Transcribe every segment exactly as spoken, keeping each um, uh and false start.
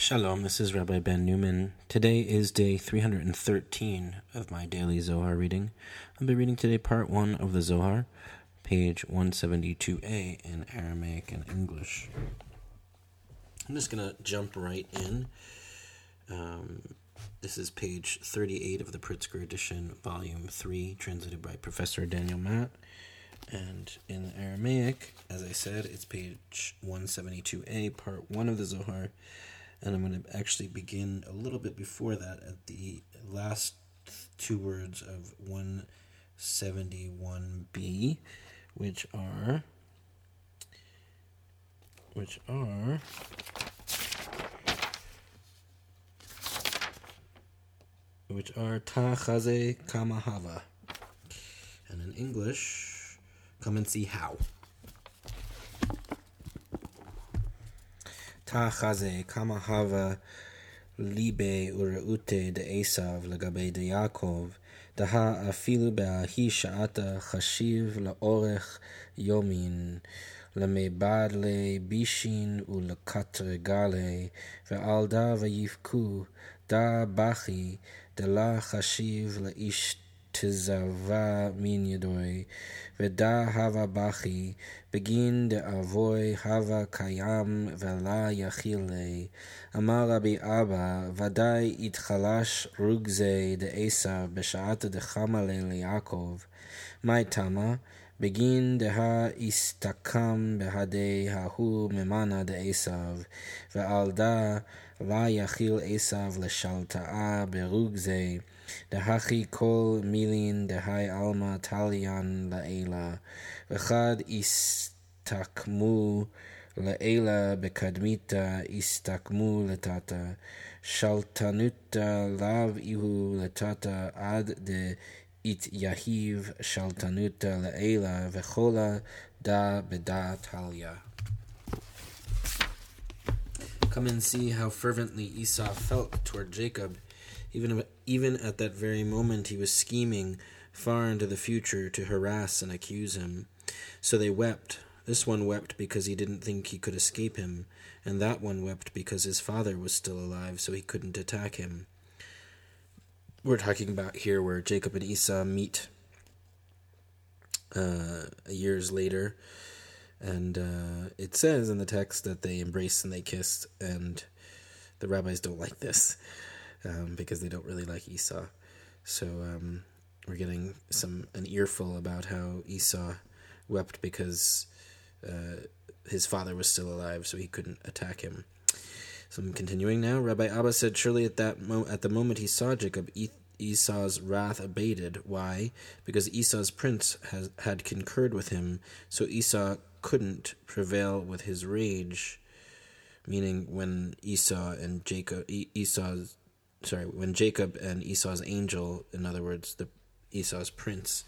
Shalom, this is Rabbi Ben Newman. Today is day three hundred thirteen of my daily Zohar reading. I'll be reading today part one of the Zohar, page one seventy-two a in Aramaic and English. I'm just going to jump right in. Um, this is page thirty-eight of the Pritzker edition, volume three, translated by Professor Daniel Matt. And in Aramaic, as I said, it's page one seventy-two a, part one of the Zohar. And I'm going to actually begin a little bit before that at the last two words of one seventy-one b, which are, which are, which are Ta Chaze Kamahava. And in English, come and see how. Ta chaze kama hava libe ureute de Esav legabe de Yaakov daha afilu beahi sha'ata chashiv laorech yomin lemebad le bishin ulekatre gale ve'al da vayivku da bachi de la chashiv leish tizava min yedoi veda hava bachi begin de avoy hava kayam vela yachile amar Rabbi Abba vadai itchalash rugze de Esav b'sha'at de chamale liakov my tama begin de ha istakam behadei hahu memana de Esav ve'alda la yachil Esav leshalta'a berugze Dahachi kol milin dehai alma talian laela v'chad istakmu laela bekadmita istakmu letata shaltanuta lav ihu letata ad de it yahiv shaltanuta laela v'chola da beda talia. Come and see how fervently Esau felt toward Jacob. Even, even at that very moment he was scheming far into the future to harass and accuse him. So they wept. This one wept because he didn't think he could escape him, and that one wept because his father was still alive, so he couldn't attack him. We're talking about here where Jacob and Esau meet uh, years later, and uh, it says in the text that they embraced and they kissed, and the rabbis don't like this. Um, because they don't really like Esau. So um, we're getting some an earful about how Esau wept because uh, his father was still alive, so he couldn't attack him. So I'm continuing now. Rabbi Abba said, surely at that mo- at the moment he saw Jacob, e- Esau's wrath abated. Why? Because Esau's prince has, had concurred with him, so Esau couldn't prevail with his rage. Meaning when Esau and Jacob, e- Esau's Sorry, when Jacob and Esau's angel, in other words, the Esau's prince,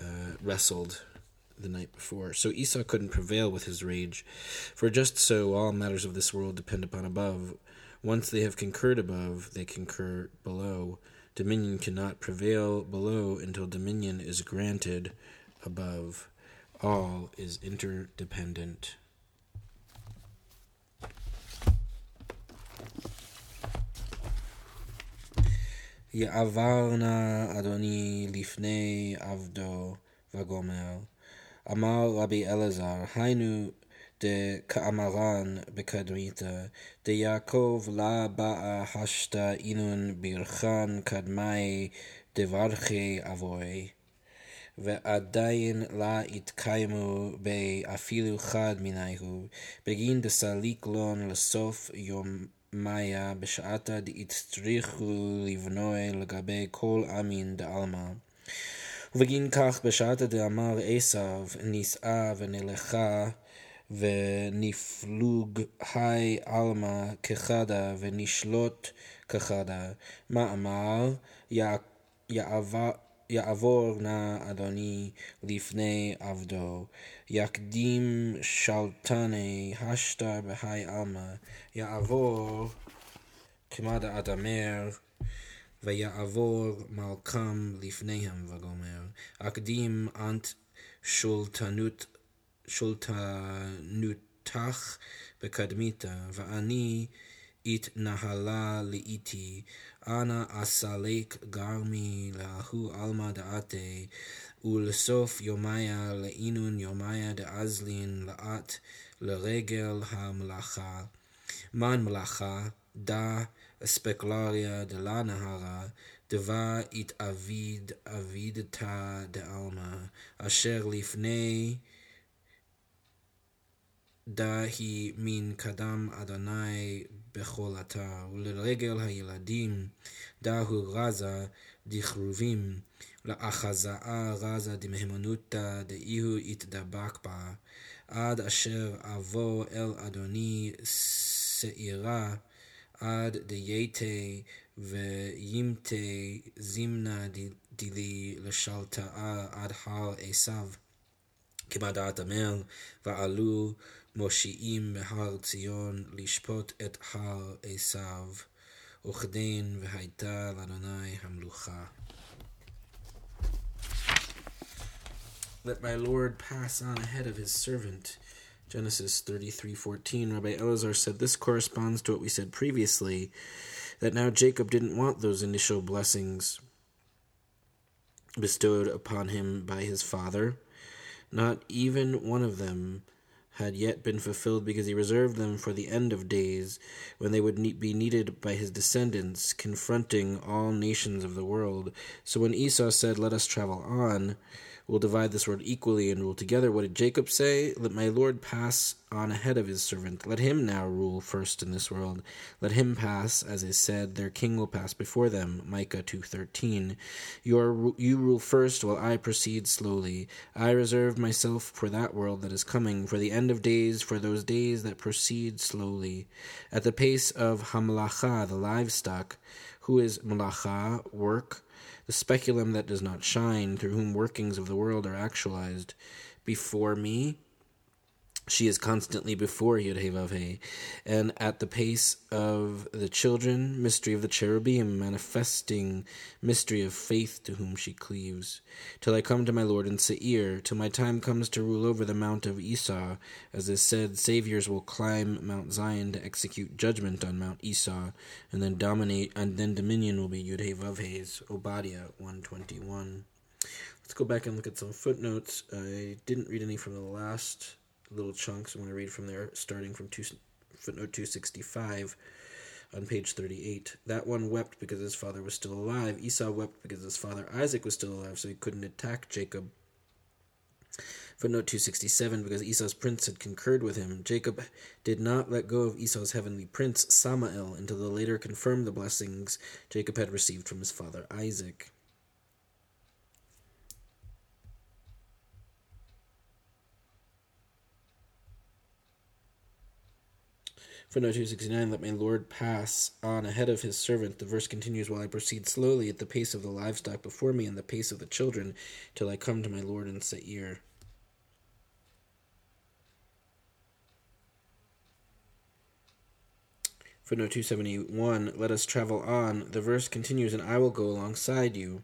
uh, wrestled the night before. So Esau couldn't prevail with his rage. For just so all matters of this world depend upon above. Once they have concurred above, they concur below. Dominion cannot prevail below until dominion is granted above. All is interdependent. Ya'avarna Adoni lifnei avdo vagomer. Amar Rabbi Elazar, hainu de ka'amaran bekadrita. De Yaakov la ba'a hashta inun birchan kadmai devarche avoi. Ve'adayin la itkaimu be afilu chad minayhu. Begin de saliklon lesof yom. Maya b'sha'ata de'itzrichu livnoi legabe kol amin de'alma. Ubegin kach b'sha'ata de'amar Esav nis'a v'nelecha v'niflug hai alma kechada v'nishlot kechada. Ma'amar ya'ava יעבור נא אדוני לפני עבדו, יקדים שלטני השתה בהי עלמא, יעבור כמד אדמר, ויעבור מלכם לפניהם וגומר, אקדים אנט שולטנות, שולטנותך בקדמיתה, ואני it nahala liiti ana asalek garmi lahu alma daate ul sof yomaya leinun yomaya de azlin laat leregel hamlacha man mlacha da specularia de la nahara deva it avid avidta de alma asher lifnei dahi min kadam adonai bechol atar uleregel hayeladim dahu raza dichruvim laachazaa raza dimehemanuta deihu itdabak ba ad asher avo el adoni seira ad deyete veyimte zimna dili leshaltaa ad har esav כבדעת אמר, ועלו מושיעים מהר ציון לשפוט את הר עשיו, וכדין והייתה לאדוני המלוכה. Let my Lord pass on ahead of his servant. Genesis thirty-three fourteen. Rabbi Elazar said this corresponds to what we said previously, that now Jacob didn't want those initial blessings bestowed upon him by his father. Not even one of them had yet been fulfilled, because he reserved them for the end of days, when they would be needed by his descendants, confronting all nations of the world. So when Esau said, "Let us travel on, we'll divide this world equally and rule together," what did Jacob say? "Let my Lord pass on ahead of his servant. Let him now rule first in this world. Let him pass, as is said, their king will pass before them." Micah two thirteen. You, are, you rule first while I proceed slowly. I reserve myself for that world that is coming, for the end of days, for those days that proceed slowly. At the pace of hamlacha, the livestock, who is malacha, work, the speculum that does not shine, through whom workings of the world are actualized. Before me, she is constantly before Yud-Heh-Vav-Heh. And at the pace of the children, mystery of the cherubim, manifesting mystery of faith, to whom she cleaves. Till I come to my Lord in Seir, till my time comes to rule over the mount of Esau. As is said, saviors will climb Mount Zion to execute judgment on Mount Esau, and then dominate, and then dominion will be Yud-Heh-Vav-Heh's. Obadiah one twenty-one. Let's go back and look at some footnotes. I didn't read any from the last little chunks. I'm going to read from there, starting from two, footnote two sixty-five on page thirty-eight. That one wept because his father was still alive. Esau wept because his father Isaac was still alive, so he couldn't attack Jacob. Footnote two sixty-seven, because Esau's prince had concurred with him. Jacob did not let go of Esau's heavenly prince, Samael, until the latter confirmed the blessings Jacob had received from his father Isaac. Footnote two sixty-nine, let my Lord pass on ahead of his servant. The verse continues, while I proceed slowly, at the pace of the livestock before me, and the pace of the children, till I come to my Lord in Seir. Footnote two seventy-one, let us travel on. The verse continues, and I will go alongside you.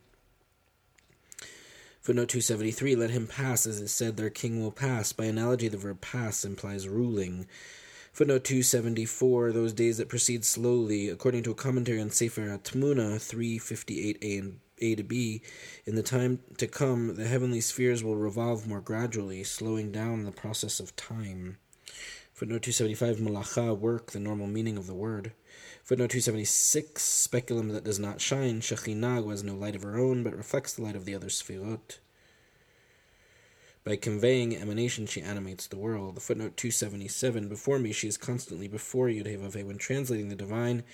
Footnote two seventy-three, let him pass, as it said, their king will pass. By analogy, the verb pass implies ruling. Footnote two seventy-four, those days that proceed slowly, according to a commentary on Sefer Atmuna three fifty-eight a and a to b, in the time to come, the heavenly spheres will revolve more gradually, slowing down the process of time. Footnote two seventy-five, malacha, work, the normal meaning of the word. Footnote two seventy-six, speculum that does not shine, Shekhinah, who has no light of her own, but reflects the light of the other Sefirot. By conveying emanation, she animates the world. The footnote two seventy-seven, before me, she is constantly before Yud-Heh-Vav-Heh. When translating the divine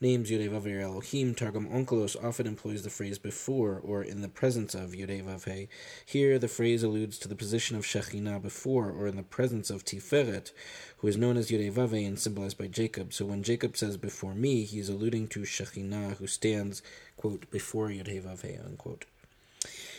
names Yud-Heh-Vav-Heh or Elohim, Targum Onkelos often employs the phrase before or in the presence of Yud-Heh-Vav-Heh. Here, the phrase alludes to the position of Shekhinah before or in the presence of Tiferet, who is known as Yud-Heh-Vav-Heh and symbolized by Jacob. So when Jacob says, before me, he is alluding to Shekhinah, who stands, quote, before Yud-Heh-Vav-Heh, unquote.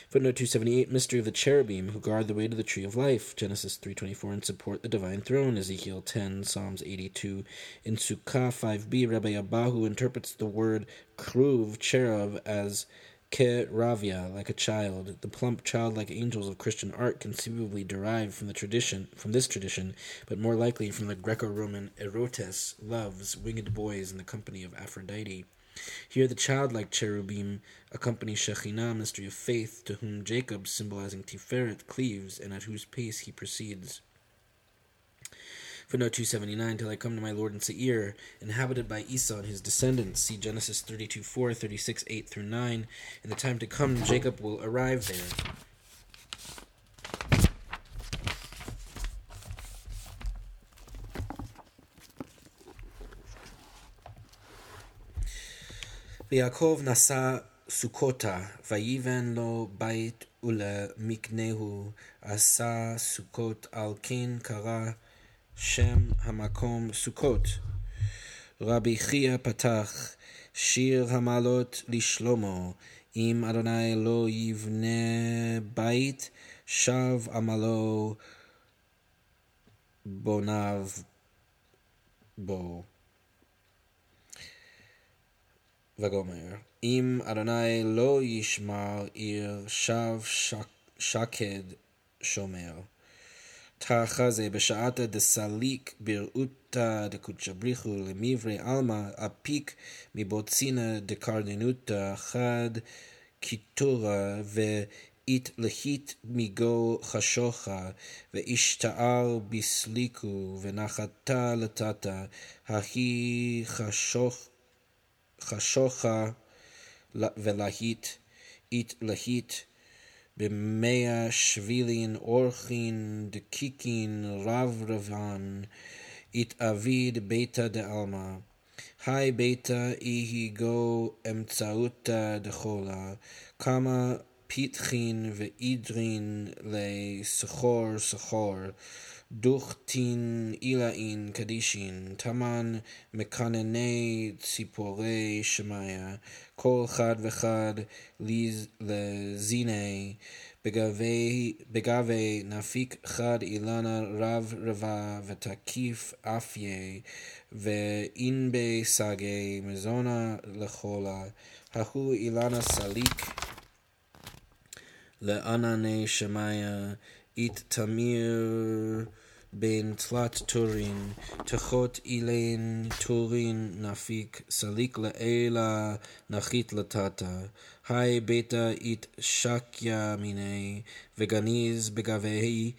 Footnote two seventy-eight, mystery of the cherubim, who guard the way to the tree of life, Genesis three twenty-four, and support the divine throne, Ezekiel ten, Psalms eighty-two. In Sukkah five b, Rabbi Abahu interprets the word kruv, cherub, as Ke-Ravia, like a child, the plump childlike angels of Christian art conceivably derived from the tradition, from this tradition, but more likely from the Greco-Roman erotes, loves, winged boys in the company of Aphrodite. Here the childlike cherubim accompany Shekhinah, mystery of faith, to whom Jacob, symbolizing Tiferet, cleaves, and at whose pace he proceeds. Footnote two seventy-nine, till I come to my Lord in Seir, inhabited by Esau and his descendants. See Genesis thirty-two four, thirty-six eight through nine. In the time to come, Jacob will arrive there. V'Yakov nasa Sukkota, vayiven lo bait ule miknehu, asa Sukkot alkin kara Shem Hamakom Sukkot. Rabbi Chia Patach Shir Hamalot Lishlomo Im Adonai Lo Yivne Bait Shav Amalo Bonav Bo Vagomer Im Adonai Lo Yishmar Ir Shav Shaked Shomer Tachaze b'sha'ata de salik bir'uta de kuchabrichu lemivre alma apik mibotzina de Kadrinuta chad kitura ve it lechit migo chashocha ve ishtaar bisliku ve nachata latata hahi chashoch chashocha ve lahit it lechit B'mea shvilin orchin dekikin ravravan it avid beta de alma. Hai beta ihi go emtsauta de chola. Kama pitchin ve'idrin le sechor sechor. Duchtin ilain kadishin. Taman mekanenei tziporei shemaya. Kol chad vechad lezine begave nafik chad ilana rav rava vetakif afye veinbe sage mezona lechola hahu ilana salik leanane shemaya it tamir ben tlat turin techot ilen turin nafik salik leela nachit latata hai beta it shakya mine veganiz begavei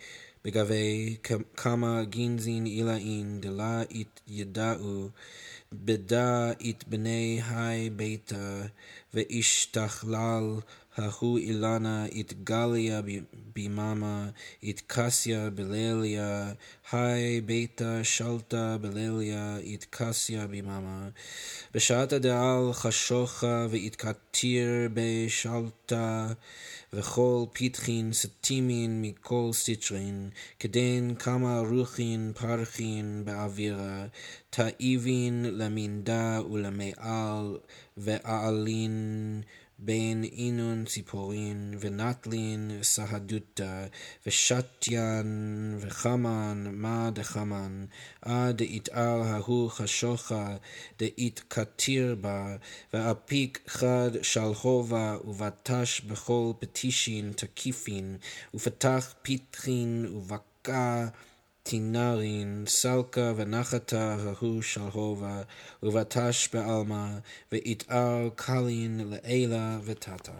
begavei kama ginzin ilain dela it yedau beda it bnei hai beta veishtachlal hahu ilana it galia bimama it kasya belelia hai beta shalta belelia it kasya bimama beshata deal chashocha ve'it katir beshalta ve'chol pitchin setimin mikol sitrin keden kama ruchin parchin be'avira ta'ivin laminda ulame'al ve'alin Ben inun tziporin venatlin sahaduta veshatyan vechaman ma dechaman ad itar hahu chashocha de it katirba veapik chad shalhova uvatash bechol petishin takifin ufatach pitrin uvaka Tinarin, Salka, Venachata, Hahu, Shalhova, Uvatash, Be'alma, Ve'itar, Kalin, Le'ela, Vetata.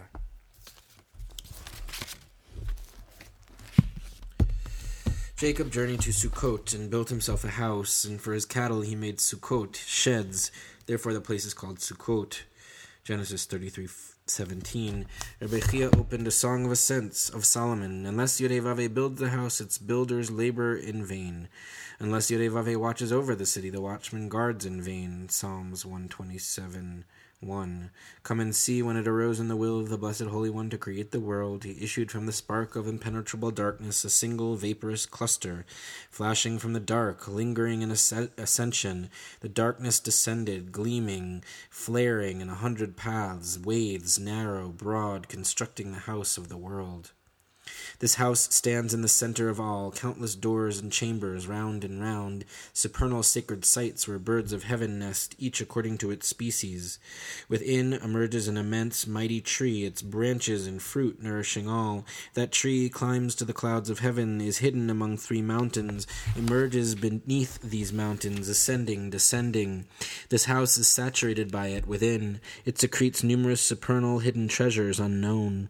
Jacob journeyed to Sukkot and built himself a house, and for his cattle he made Sukkot, sheds. Therefore the place is called Sukkot. Genesis thirty-three. seventeen. Rabbi Chia opened a song of ascents of Solomon. Unless Yud-Heh-Vav-Heh builds the house, its builders labor in vain. Unless Yud-Heh-Vav-Heh watches over the city, the watchman guards in vain. Psalms one twenty-seven. one. Come and see when it arose in the will of the Blessed Holy One to create the world. He issued from the spark of impenetrable darkness a single vaporous cluster, flashing from the dark, lingering in ascension. The darkness descended, gleaming, flaring in a hundred paths, ways narrow, broad, constructing the house of the world. This house stands in the center of all, countless doors and chambers, round and round, supernal sacred sites where birds of heaven nest, each according to its species. Within emerges an immense, mighty tree, its branches and fruit nourishing all. That tree climbs to the clouds of heaven, is hidden among three mountains, emerges beneath these mountains, ascending, descending. This house is saturated by it within. It secretes numerous supernal hidden treasures unknown.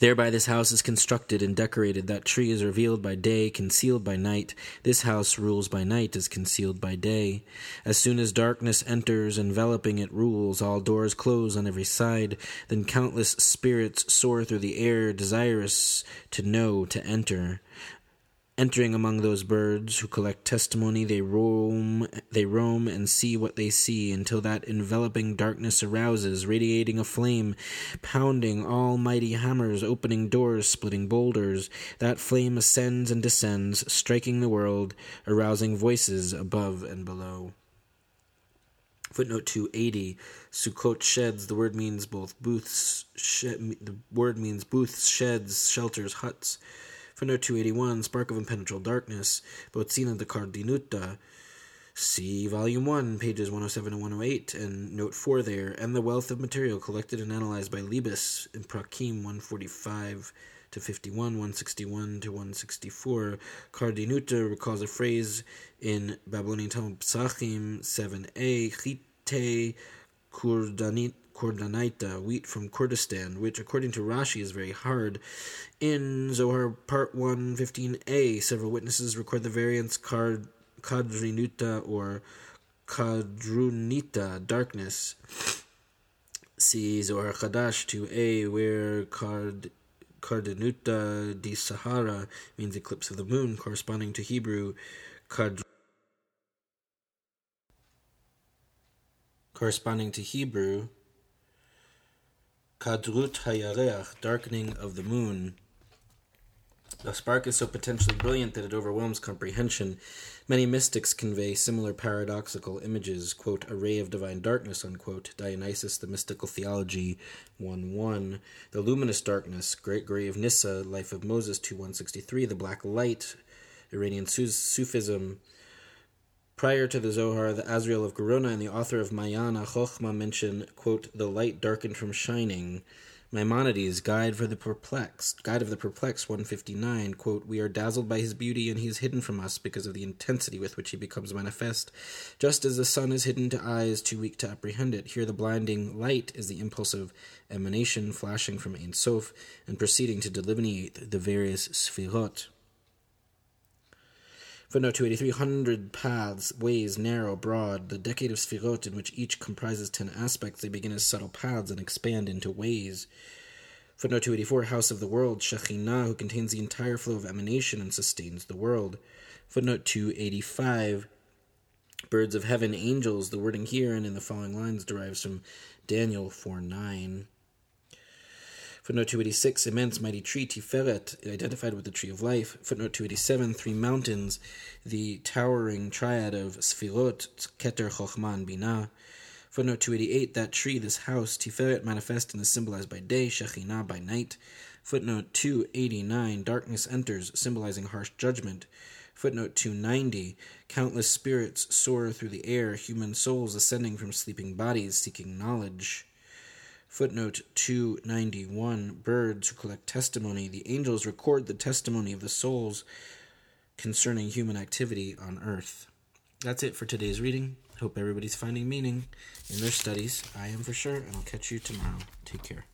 Thereby this house is constructed and decorated. That tree is revealed by day, concealed by night. This house rules by night, is concealed by day. As soon as darkness enters, enveloping it rules. All doors close on every side. Then countless spirits soar through the air, desirous to know, to enter. Entering among those birds who collect testimony, they roam, they roam and see what they see, until that enveloping darkness arouses, radiating a flame, pounding almighty hammers, opening doors, splitting boulders. That flame ascends and descends, striking the world, arousing voices above and below. Footnote two eighty. Sukkot sheds. The word means both booths. Shed, the word means booths, sheds, shelters, huts. Footnote two eighty-one, Spark of Impenetrable Darkness, Botzina de Kadrinuta, see Volume one, pages one oh seven and one oh eight, and Note four there, and the wealth of material collected and analyzed by Libes in Prakim one forty-five to fifty-one, one sixty-one to one sixty-four. Kadrinuta recalls a phrase in Babylonian Talmud Pesachim seven a, Chite Kurdanit, Kordanaita, wheat from Kurdistan, which, according to Rashi, is very hard. In Zohar, Part one, fifteen a, several witnesses record the variants Kad- Kadrinuta or Kadrunita, darkness. See Zohar Chadash two a, where Kad- Kadrinuta di Sahara means eclipse of the moon, corresponding to Hebrew Kadr- corresponding to Hebrew Kadrut Hayareach, darkening of the moon. The spark is so potentially brilliant that it overwhelms comprehension. Many mystics convey similar paradoxical images, quote, array of divine darkness, unquote, Dionysus, the mystical theology, one one, the luminous darkness, Gregory of Nyssa, Life of Moses, two one sixty-three, the black light, Iranian Sufism. Prior to the Zohar, the Azriel of Gerona and the author of Mayana, Chokhmah, mention, quote, the light darkened from shining. Maimonides, Guide for the Perplexed, Guide of the Perplexed, one fifty-nine, quote, we are dazzled by his beauty and he is hidden from us because of the intensity with which he becomes manifest. Just as the sun is hidden to eyes too weak to apprehend it, here the blinding light is the impulse of emanation flashing from Ein Sof and proceeding to delineate the various Sefirot. Footnote two eighty-three, hundred paths, ways, narrow, broad, the decade of Sefirot, in which each comprises ten aspects, they begin as subtle paths and expand into ways. Footnote two eighty-four, House of the World, Shekhinah, who contains the entire flow of emanation and sustains the world. Footnote two eighty-five, Birds of Heaven, Angels, the wording here and in the following lines derives from Daniel four nine. Footnote two eighty-six, immense mighty tree, Tiferet, identified with the tree of life. Footnote two eighty-seven, three mountains, the towering triad of Sefirot, Keter, Chokhmah, and Bina. Footnote two eighty-eight, that tree, this house, Tiferet, manifest and is symbolized by day, Shekhinah by night. Footnote two eighty-nine, darkness enters, symbolizing harsh judgment. Footnote two ninety, countless spirits soar through the air, human souls ascending from sleeping bodies, seeking knowledge. Footnote two ninety-one, birds who collect testimony. The angels record the testimony of the souls concerning human activity on earth. That's it for today's reading. Hope everybody's finding meaning in their studies. I am for sure, and I'll catch you tomorrow. Take care.